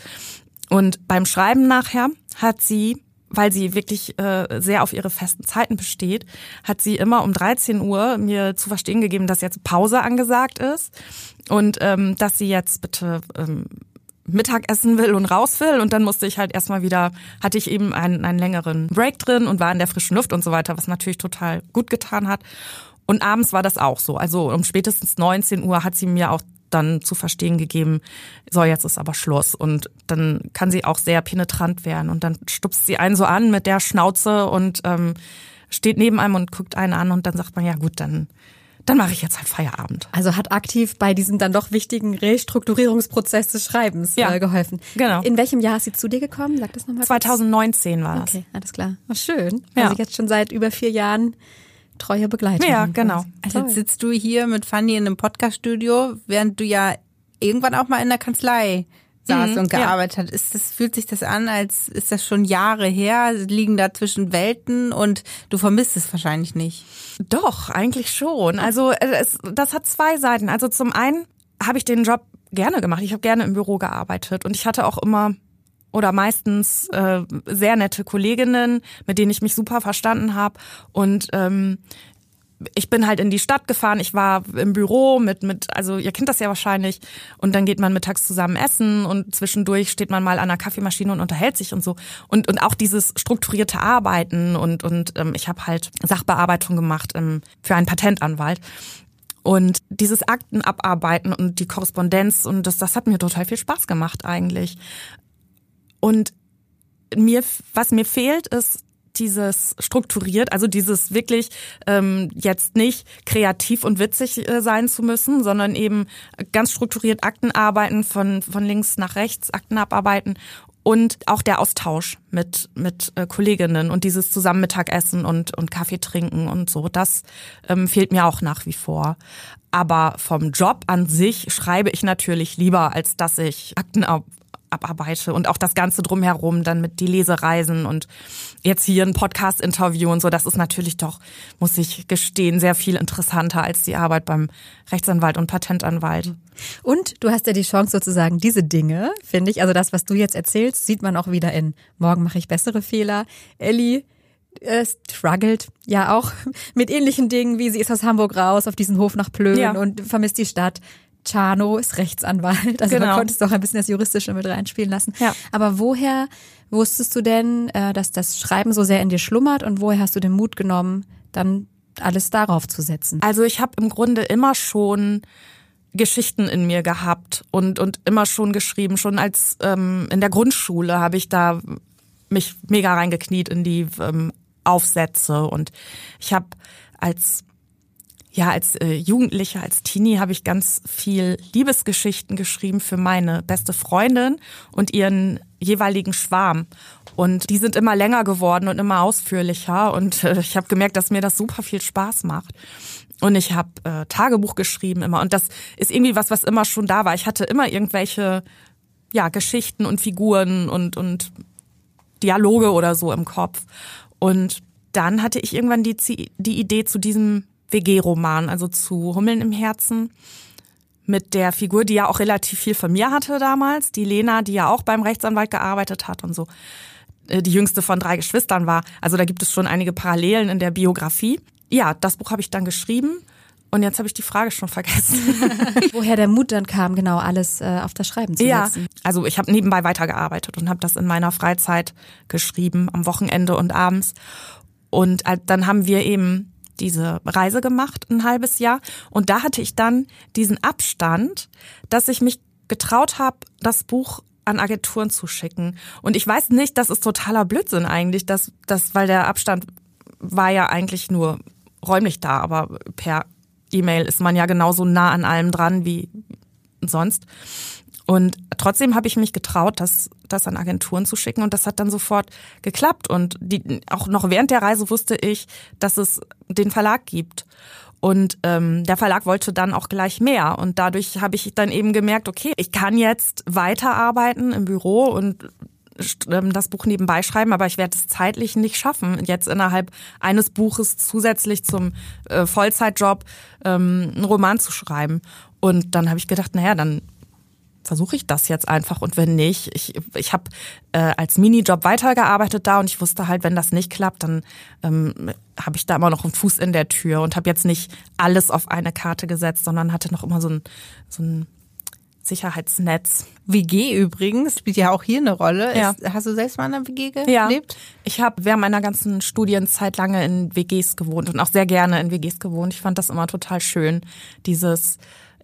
Und beim Schreiben nachher hat sie, weil sie wirklich sehr auf ihre festen Zeiten besteht, hat sie immer um 13 Uhr mir zu verstehen gegeben, dass jetzt Pause angesagt ist und dass sie jetzt bitte Mittag essen will und raus will. Und dann musste ich halt erstmal wieder, hatte ich eben einen längeren Break drin und war in der frischen Luft und so weiter, was natürlich total gut getan hat. Und abends war das auch so. Also um spätestens 19 Uhr hat sie mir auch dann zu verstehen gegeben, so, jetzt ist aber Schluss. Und dann kann sie auch sehr penetrant werden. Und dann stupst sie einen so an mit der Schnauze und steht neben einem und guckt einen an. Und dann sagt man, ja gut, dann mache ich jetzt halt Feierabend. Also hat aktiv bei diesem dann doch wichtigen Restrukturierungsprozess des Schreibens geholfen. Genau. In welchem Jahr ist sie zu dir gekommen? Sag das nochmal. 2019 war das. Okay, alles klar. Oh, schön. Ja. Also jetzt schon seit über 4 Jahren treue Begleitung. Ja, genau. Also jetzt sitzt du hier mit Fanny in einem Podcast-Studio, während du ja irgendwann auch mal in der Kanzlei saß und gearbeitet hat. Fühlt sich das an, als ist das schon Jahre her, liegen da zwischen Welten und du vermisst es wahrscheinlich nicht. Doch, eigentlich schon. Also das hat 2 Seiten. Also zum einen habe ich den Job gerne gemacht. Ich habe gerne im Büro gearbeitet und ich hatte auch immer oder meistens sehr nette Kolleginnen, mit denen ich mich super verstanden habe. Und ich bin halt in die Stadt gefahren. Ich war im Büro also ihr kennt das ja wahrscheinlich. Und dann geht man mittags zusammen essen und zwischendurch steht man mal an einer Kaffeemaschine und unterhält sich und so. Und auch dieses strukturierte Arbeiten und ich habe halt Sachbearbeitung gemacht für einen Patentanwalt. Und dieses Aktenabarbeiten und die Korrespondenz und das hat mir total viel Spaß gemacht eigentlich. Und was mir fehlt, ist dieses strukturiert, also dieses wirklich jetzt nicht kreativ und witzig sein zu müssen, sondern eben ganz strukturiert Akten arbeiten, von links nach rechts Akten abarbeiten und auch der Austausch mit Kolleginnen und dieses zusammen Mittagessen und Kaffee trinken und so, das fehlt mir auch nach wie vor. Aber vom Job an sich schreibe ich natürlich lieber, als dass ich Akten abarbeite. abarbeite und auch das Ganze drumherum dann mit die Lesereisen und jetzt hier ein Podcast-Interview und so. Das ist natürlich doch, muss ich gestehen, sehr viel interessanter als die Arbeit beim Rechtsanwalt und Patentanwalt. Und du hast ja die Chance sozusagen diese Dinge, finde ich, also das, was du jetzt erzählst, sieht man auch wieder in Morgen mache ich bessere Fehler. Elli struggelt ja auch mit ähnlichen Dingen, wie sie ist aus Hamburg raus, auf diesen Hof nach Plön und vermisst die Stadt. Jano ist Rechtsanwalt, also man konnte es doch ein bisschen das Juristische mit reinspielen lassen. Ja. Aber woher wusstest du denn, dass das Schreiben so sehr in dir schlummert und woher hast du den Mut genommen, dann alles darauf zu setzen? Also ich habe im Grunde immer schon Geschichten in mir gehabt und immer schon geschrieben. Schon als in der Grundschule habe ich da mich mega reingekniet in die Aufsätze und ich habe als Jugendliche, als Teenie habe ich ganz viel Liebesgeschichten geschrieben für meine beste Freundin und ihren jeweiligen Schwarm. Und die sind immer länger geworden und immer ausführlicher. Und ich habe gemerkt, dass mir das super viel Spaß macht. Und ich habe Tagebuch geschrieben immer. Und das ist irgendwie was immer schon da war. Ich hatte immer irgendwelche Geschichten und Figuren und Dialoge oder so im Kopf. Und dann hatte ich irgendwann die Idee zu diesem WG-Roman, also zu Hummeln im Herzen, mit der Figur, die ja auch relativ viel von mir hatte damals, die Lena, die ja auch beim Rechtsanwalt gearbeitet hat und so, die jüngste von 3 Geschwistern war. Also da gibt es schon einige Parallelen in der Biografie. Ja, das Buch habe ich dann geschrieben und jetzt habe ich die Frage schon vergessen. Woher der Mut dann kam, genau alles auf das Schreiben zu setzen. Ja, also ich habe nebenbei weitergearbeitet und habe das in meiner Freizeit geschrieben, am Wochenende und abends. Und dann haben wir eben diese Reise gemacht, ein halbes Jahr. Und da hatte ich dann diesen Abstand, dass ich mich getraut habe, das Buch an Agenturen zu schicken. Und ich weiß nicht, das ist totaler Blödsinn eigentlich, dass weil der Abstand war ja eigentlich nur räumlich da, aber per E-Mail ist man ja genauso nah an allem dran wie sonst. Und trotzdem habe ich mich getraut, das an Agenturen zu schicken und das hat dann sofort geklappt. Und auch noch während der Reise wusste ich, dass es den Verlag gibt. Und der Verlag wollte dann auch gleich mehr. Und dadurch habe ich dann eben gemerkt, okay, ich kann jetzt weiterarbeiten im Büro und das Buch nebenbei schreiben, aber ich werde es zeitlich nicht schaffen, jetzt innerhalb eines Buches zusätzlich zum Vollzeitjob einen Roman zu schreiben. Und dann habe ich gedacht, dann versuche ich das jetzt einfach und wenn nicht, ich habe als Minijob weitergearbeitet da und ich wusste halt, wenn das nicht klappt, dann habe ich da immer noch einen Fuß in der Tür und habe jetzt nicht alles auf eine Karte gesetzt, sondern hatte noch immer so ein Sicherheitsnetz. WG übrigens, spielt ja auch hier eine Rolle. Ja. Hast du selbst mal in einer WG gelebt? Ja, ich habe während meiner ganzen Studienzeit lange in WGs gewohnt und auch sehr gerne in WGs gewohnt. Ich fand das immer total schön,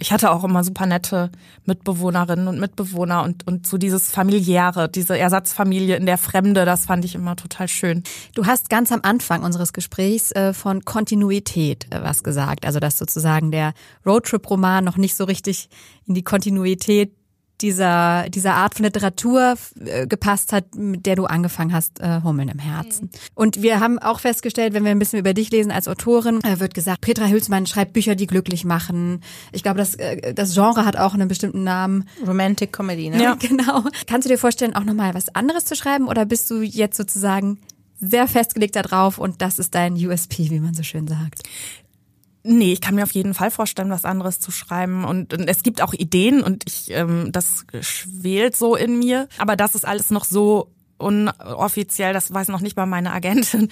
ich hatte auch immer super nette Mitbewohnerinnen und Mitbewohner und so dieses Familiäre, diese Ersatzfamilie in der Fremde, das fand ich immer total schön. Du hast ganz am Anfang unseres Gesprächs von Kontinuität was gesagt, also dass sozusagen der Roadtrip-Roman noch nicht so richtig in die Kontinuität dieser Art von Literatur gepasst hat, mit der du angefangen hast, Hummeln im Herzen. Und wir haben auch festgestellt, wenn wir ein bisschen über dich lesen als Autorin, wird gesagt, Petra Hülsmann schreibt Bücher, die glücklich machen. Ich glaube, das Genre hat auch einen bestimmten Namen. Romantic Comedy, ne? Ja, genau. Kannst du dir vorstellen, auch nochmal was anderes zu schreiben oder bist du jetzt sozusagen sehr festgelegt da drauf und das ist dein USP, wie man so schön sagt? Nee, ich kann mir auf jeden Fall vorstellen, was anderes zu schreiben und es gibt auch Ideen und das schwelt so in mir, aber das ist alles noch so unoffiziell, das weiß noch nicht mal meine Agentin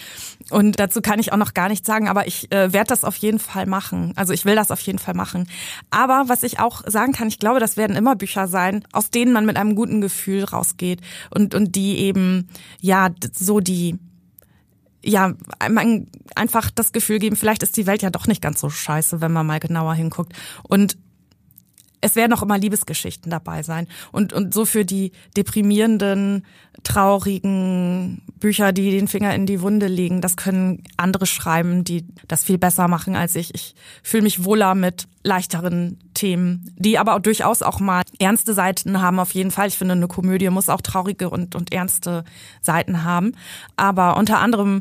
und dazu kann ich auch noch gar nichts sagen, aber ich werde das auf jeden Fall machen, also ich will das auf jeden Fall machen, aber was ich auch sagen kann, ich glaube, das werden immer Bücher sein, aus denen man mit einem guten Gefühl rausgeht und die eben, man einfach das Gefühl geben, vielleicht ist die Welt ja doch nicht ganz so scheiße, wenn man mal genauer hinguckt. Und es werden auch immer Liebesgeschichten dabei sein. Und so für die deprimierenden, traurigen Bücher, die den Finger in die Wunde legen, das können andere schreiben, die das viel besser machen als ich. Ich fühle mich wohler mit leichteren Themen, die aber auch durchaus auch mal ernste Seiten haben, auf jeden Fall. Ich finde, eine Komödie muss auch traurige und ernste Seiten haben. Aber unter anderem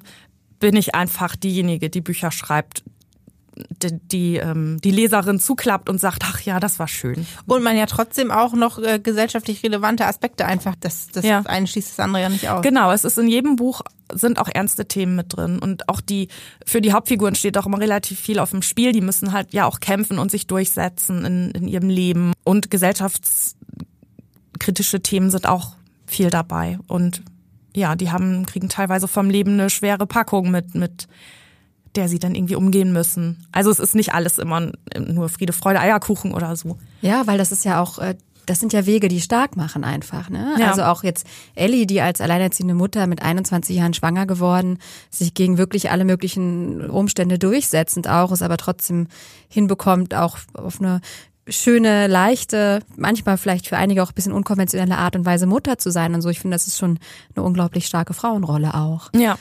bin ich einfach diejenige, die Bücher schreibt, die Leserin zuklappt und sagt, ach ja, das war schön. Und man ja trotzdem auch noch gesellschaftlich relevante Aspekte einfach, das ja. Eine schließt das andere ja nicht aus. Genau, es ist in jedem Buch sind auch ernste Themen mit drin und auch für die Hauptfiguren steht auch immer relativ viel auf dem Spiel. Die müssen halt ja auch kämpfen und sich durchsetzen in ihrem Leben und gesellschaftskritische Themen sind auch viel dabei und ja, die kriegen teilweise vom Leben eine schwere Packung mit der sie dann irgendwie umgehen müssen. Also es ist nicht alles immer nur Friede, Freude, Eierkuchen oder so. Ja, weil das ist ja auch, das sind ja Wege, die stark machen einfach. Ne? Ja. Also auch jetzt Elli, die als alleinerziehende Mutter mit 21 Jahren schwanger geworden, sich gegen wirklich alle möglichen Umstände durchsetzend auch, es aber trotzdem hinbekommt, auch auf eine schöne, leichte, manchmal vielleicht für einige auch ein bisschen unkonventionelle Art und Weise Mutter zu sein und so. Ich finde, das ist schon eine unglaublich starke Frauenrolle auch. Ja.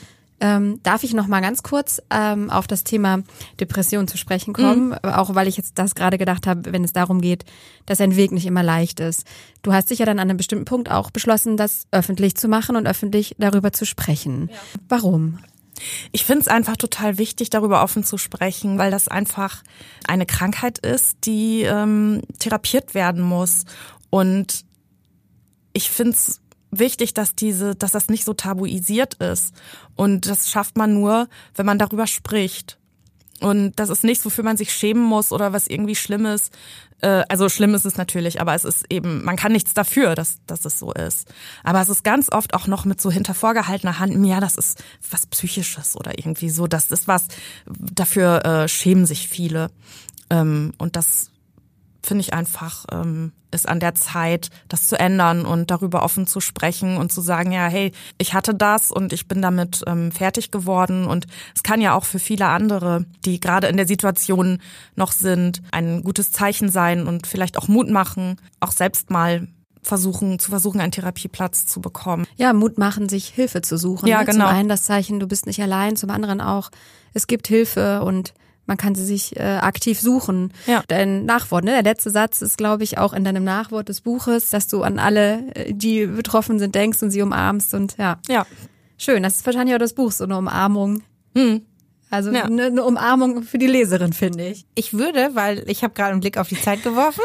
Darf ich noch mal ganz kurz auf das Thema Depression zu sprechen kommen? Mhm. Auch weil ich jetzt das gerade gedacht habe, wenn es darum geht, dass ein Weg nicht immer leicht ist. Du hast dich ja dann an einem bestimmten Punkt auch beschlossen, das öffentlich zu machen und öffentlich darüber zu sprechen. Ja. Warum? Ich finde es einfach total wichtig, darüber offen zu sprechen, weil das einfach eine Krankheit ist, die therapiert werden muss. Und ich finde es wichtig, dass das nicht so tabuisiert ist. Und das schafft man nur, wenn man darüber spricht. Und das ist nichts, wofür man sich schämen muss oder was irgendwie schlimm ist. Also schlimm ist es natürlich, aber es ist eben, man kann nichts dafür, dass es so ist. Aber es ist ganz oft auch noch mit so hinter vorgehaltener Hand, ja, das ist was Psychisches oder irgendwie so. Das ist was, dafür schämen sich viele. Und das finde ich einfach, ist an der Zeit, das zu ändern und darüber offen zu sprechen und zu sagen, ja, hey, ich hatte das und ich bin damit fertig geworden. Und es kann ja auch für viele andere, die gerade in der Situation noch sind, ein gutes Zeichen sein und vielleicht auch Mut machen, auch selbst mal versuchen, einen Therapieplatz zu bekommen. Ja, Mut machen, sich Hilfe zu suchen. Ja, genau. Zum einen das Zeichen, du bist nicht allein, zum anderen auch, es gibt Hilfe und man kann sie sich aktiv suchen. Ja. Dein Nachwort, ne? Der letzte Satz ist, glaube ich, auch in deinem Nachwort des Buches, dass du an alle, die betroffen sind, denkst und sie umarmst und ja. Ja. Schön, das ist wahrscheinlich auch das Buch, so eine Umarmung. Mhm. Also ja. Eine Umarmung für die Leserin, finde ich. Ich würde, weil ich habe gerade einen Blick auf die Zeit geworfen.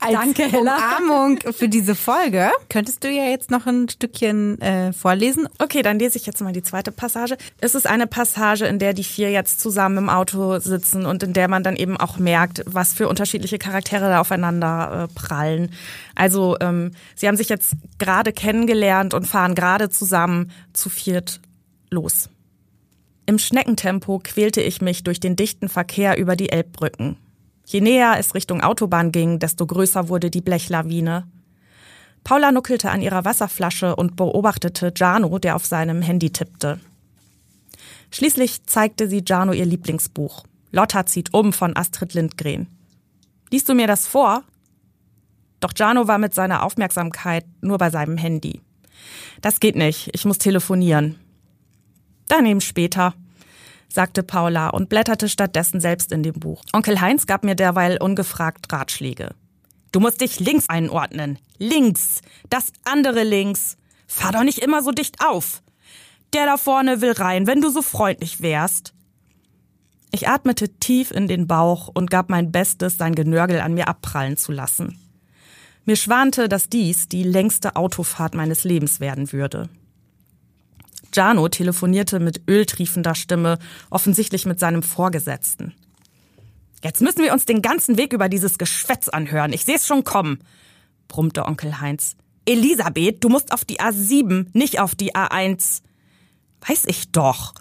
Danke, Hella. Umarmung für diese Folge. Könntest du ja jetzt noch ein Stückchen vorlesen? Okay, dann lese ich jetzt mal die zweite Passage. Es ist eine Passage, in der die vier jetzt zusammen im Auto sitzen und in der man dann eben auch merkt, was für unterschiedliche Charaktere da aufeinander prallen. Also sie haben sich jetzt gerade kennengelernt und fahren gerade zusammen zu viert los. Im Schneckentempo quälte ich mich durch den dichten Verkehr über die Elbbrücken. Je näher es Richtung Autobahn ging, desto größer wurde die Blechlawine. Paula nuckelte an ihrer Wasserflasche und beobachtete Jano, der auf seinem Handy tippte. Schließlich zeigte sie Jano ihr Lieblingsbuch, Lotta zieht um von Astrid Lindgren. Liest du mir das vor? Doch Jano war mit seiner Aufmerksamkeit nur bei seinem Handy. Das geht nicht, ich muss telefonieren. Dann eben später, sagte Paula und blätterte stattdessen selbst in dem Buch. Onkel Heinz gab mir derweil ungefragt Ratschläge. Du musst dich links einordnen. Links. Das andere links. Fahr doch nicht immer so dicht auf. Der da vorne will rein, wenn du so freundlich wärst. Ich atmete tief in den Bauch und gab mein Bestes, sein Genörgel an mir abprallen zu lassen. Mir schwante, dass dies die längste Autofahrt meines Lebens werden würde. Jano telefonierte mit öltriefender Stimme, offensichtlich mit seinem Vorgesetzten. Jetzt müssen wir uns den ganzen Weg über dieses Geschwätz anhören. Ich seh's schon kommen, brummte Onkel Heinz. Elisabeth, du musst auf die A7, nicht auf die A1. Weiß ich doch,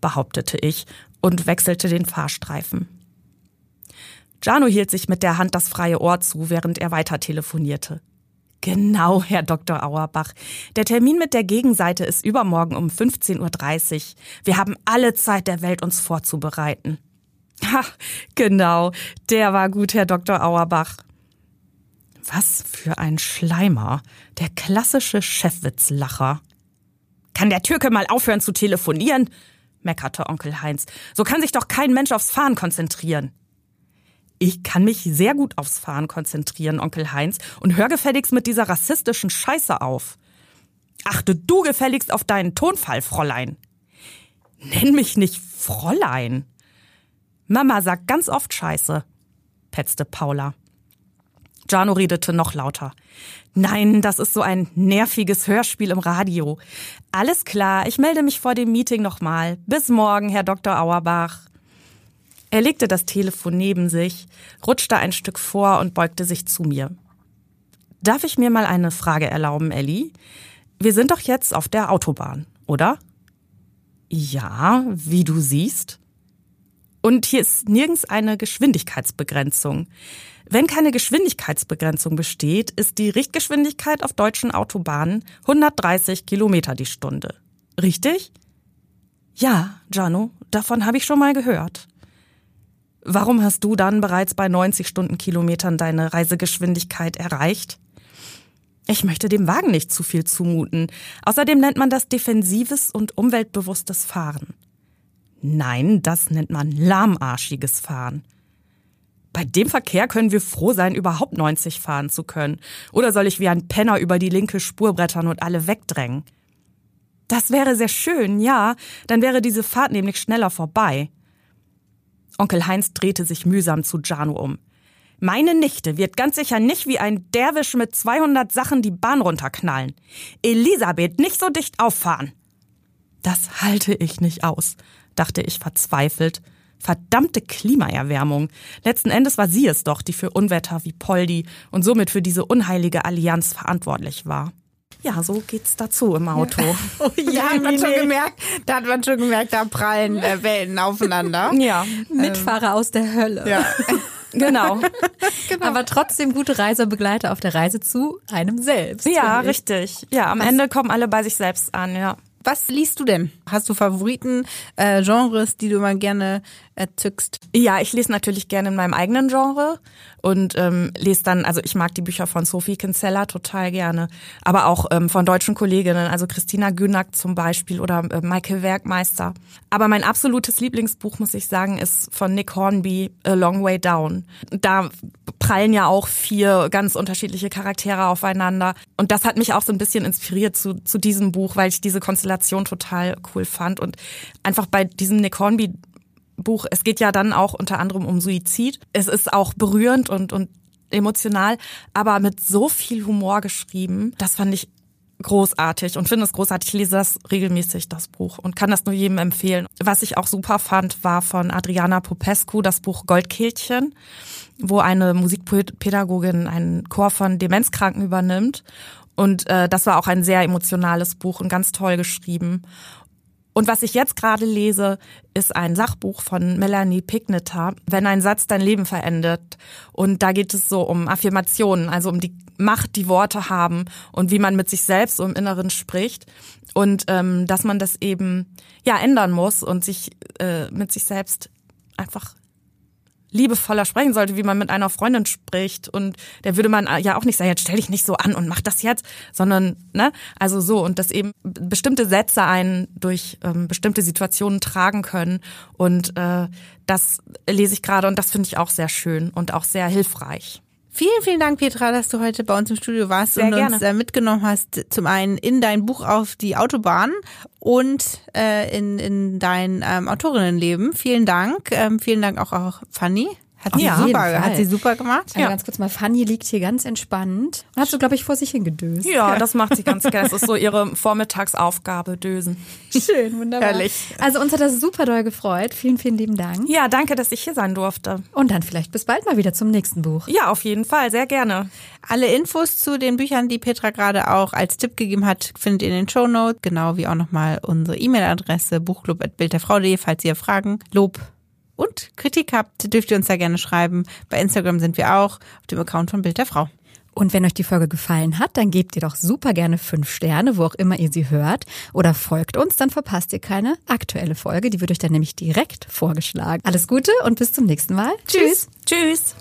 behauptete ich und wechselte den Fahrstreifen. Jano hielt sich mit der Hand das freie Ohr zu, während er weiter telefonierte. Genau, Herr Dr. Auerbach. Der Termin mit der Gegenseite ist übermorgen um 15:30 Uhr. Wir haben alle Zeit der Welt, uns vorzubereiten. Ha, genau, der war gut, Herr Dr. Auerbach. Was für ein Schleimer, der klassische Chefwitzlacher. Kann der Türke mal aufhören zu telefonieren? Meckerte Onkel Heinz. So kann sich doch kein Mensch aufs Fahren konzentrieren. Ich kann mich sehr gut aufs Fahren konzentrieren, Onkel Heinz, und hör gefälligst mit dieser rassistischen Scheiße auf. Achte du gefälligst auf deinen Tonfall, Fräulein. Nenn mich nicht Fräulein, Mama sagt ganz oft Scheiße, petzte Paula. Jano redete noch lauter. Nein, das ist so ein nerviges Hörspiel im Radio. Alles klar, ich melde mich vor dem Meeting nochmal. Bis morgen, Herr Dr. Auerbach. Er legte das Telefon neben sich, rutschte ein Stück vor und beugte sich zu mir. Darf ich mir mal eine Frage erlauben, Elli? Wir sind doch jetzt auf der Autobahn, oder? Ja, wie du siehst. Und hier ist nirgends eine Geschwindigkeitsbegrenzung. Wenn keine Geschwindigkeitsbegrenzung besteht, ist die Richtgeschwindigkeit auf deutschen Autobahnen 130 km/h. Richtig? Ja, Jano, davon habe ich schon mal gehört. Warum hast du dann bereits bei 90 Stundenkilometern deine Reisegeschwindigkeit erreicht? Ich möchte dem Wagen nicht zu viel zumuten. Außerdem nennt man das defensives und umweltbewusstes Fahren. Nein, das nennt man lahmarschiges Fahren. Bei dem Verkehr können wir froh sein, überhaupt 90 fahren zu können. Oder soll ich wie ein Penner über die linke Spur brettern und alle wegdrängen? Das wäre sehr schön, ja. Dann wäre diese Fahrt nämlich schneller vorbei. Onkel Heinz drehte sich mühsam zu Jano um. Meine Nichte wird ganz sicher nicht wie ein Derwisch mit 200 Sachen die Bahn runterknallen. Elisabeth, nicht so dicht auffahren. Das halte ich nicht aus, dachte ich verzweifelt. Verdammte Klimaerwärmung. Letzten Endes war sie es doch, die für Unwetter wie Poldi und somit für diese unheilige Allianz verantwortlich war. Ja, so geht's dazu im Auto. Ja. Oh, da hat man schon gemerkt, da prallen Wellen aufeinander. Ja, Mitfahrer aus der Hölle. Ja. Genau. Aber trotzdem gute Reisebegleiter auf der Reise zu einem selbst. Ja, richtig. Ja, am Ende kommen alle bei sich selbst an, ja. Was liest du denn? Hast du Favoriten, Genres, die du immer gerne zückst? Ja, ich lese natürlich gerne in meinem eigenen Genre und lese dann, also ich mag die Bücher von Sophie Kinsella total gerne, aber auch von deutschen Kolleginnen, also Christina Günack zum Beispiel oder Michael Werkmeister. Aber mein absolutes Lieblingsbuch, muss ich sagen, ist von Nick Hornby, A Long Way Down. Da prallen ja auch 4 ganz unterschiedliche Charaktere aufeinander und das hat mich auch so ein bisschen inspiriert zu diesem Buch, weil ich diese Konstellation total cool fand und einfach bei diesem Nick Hornby Buch. Es geht ja dann auch unter anderem um Suizid. Es ist auch berührend und emotional, aber mit so viel Humor geschrieben. Das fand ich großartig und finde es großartig. Ich lese das regelmäßig, das Buch, und kann das nur jedem empfehlen. Was ich auch super fand, war von Adriana Popescu das Buch Goldkehlchen, wo eine Musikpädagogin einen Chor von Demenzkranken übernimmt. Und das war auch ein sehr emotionales Buch und ganz toll geschrieben. Und was ich jetzt gerade lese, ist ein Sachbuch von Melanie Pignitter, Wenn ein Satz dein Leben verändert. Und da geht es so um Affirmationen, also um die Macht, die Worte haben und wie man mit sich selbst im Inneren spricht. Und dass man das eben ja ändern muss und sich mit sich selbst einfach liebevoller sprechen sollte, wie man mit einer Freundin spricht. Und da würde man ja auch nicht sagen, jetzt stell dich nicht so an und mach das jetzt, sondern, ne, also so. Und dass eben bestimmte Sätze einen durch bestimmte Situationen tragen können. Und das lese ich gerade und das finde ich auch sehr schön und auch sehr hilfreich. Vielen, vielen Dank, Petra, dass du heute bei uns im Studio warst und uns mitgenommen hast. Zum einen in dein Buch auf die Autobahn und in dein Autorinnenleben. Vielen Dank. Vielen Dank auch Fanny. Hat sie super gemacht. Also ja. Ganz kurz mal, Fanny liegt hier ganz entspannt und hat so, glaube ich, vor sich hingedöst. Ja, das macht sie ganz gerne. Das ist so ihre Vormittagsaufgabe, dösen. Schön, wunderbar. Herrlich. Also uns hat das super doll gefreut. Vielen, vielen lieben Dank. Ja, danke, dass ich hier sein durfte. Und dann vielleicht bis bald mal wieder zum nächsten Buch. Ja, auf jeden Fall, sehr gerne. Alle Infos zu den Büchern, die Petra gerade auch als Tipp gegeben hat, findet ihr in den Shownotes. Genau wie auch nochmal unsere E-Mail-Adresse buchclub@bildderfrau.de, falls ihr Fragen, Lob und Kritik habt, dürft ihr uns da gerne schreiben. Bei Instagram sind wir auch, auf dem Account von Bild der Frau. Und wenn euch die Folge gefallen hat, dann gebt ihr doch super gerne 5 Sterne, wo auch immer ihr sie hört. Oder folgt uns, dann verpasst ihr keine aktuelle Folge. Die wird euch dann nämlich direkt vorgeschlagen. Alles Gute und bis zum nächsten Mal. Tschüss. Tschüss.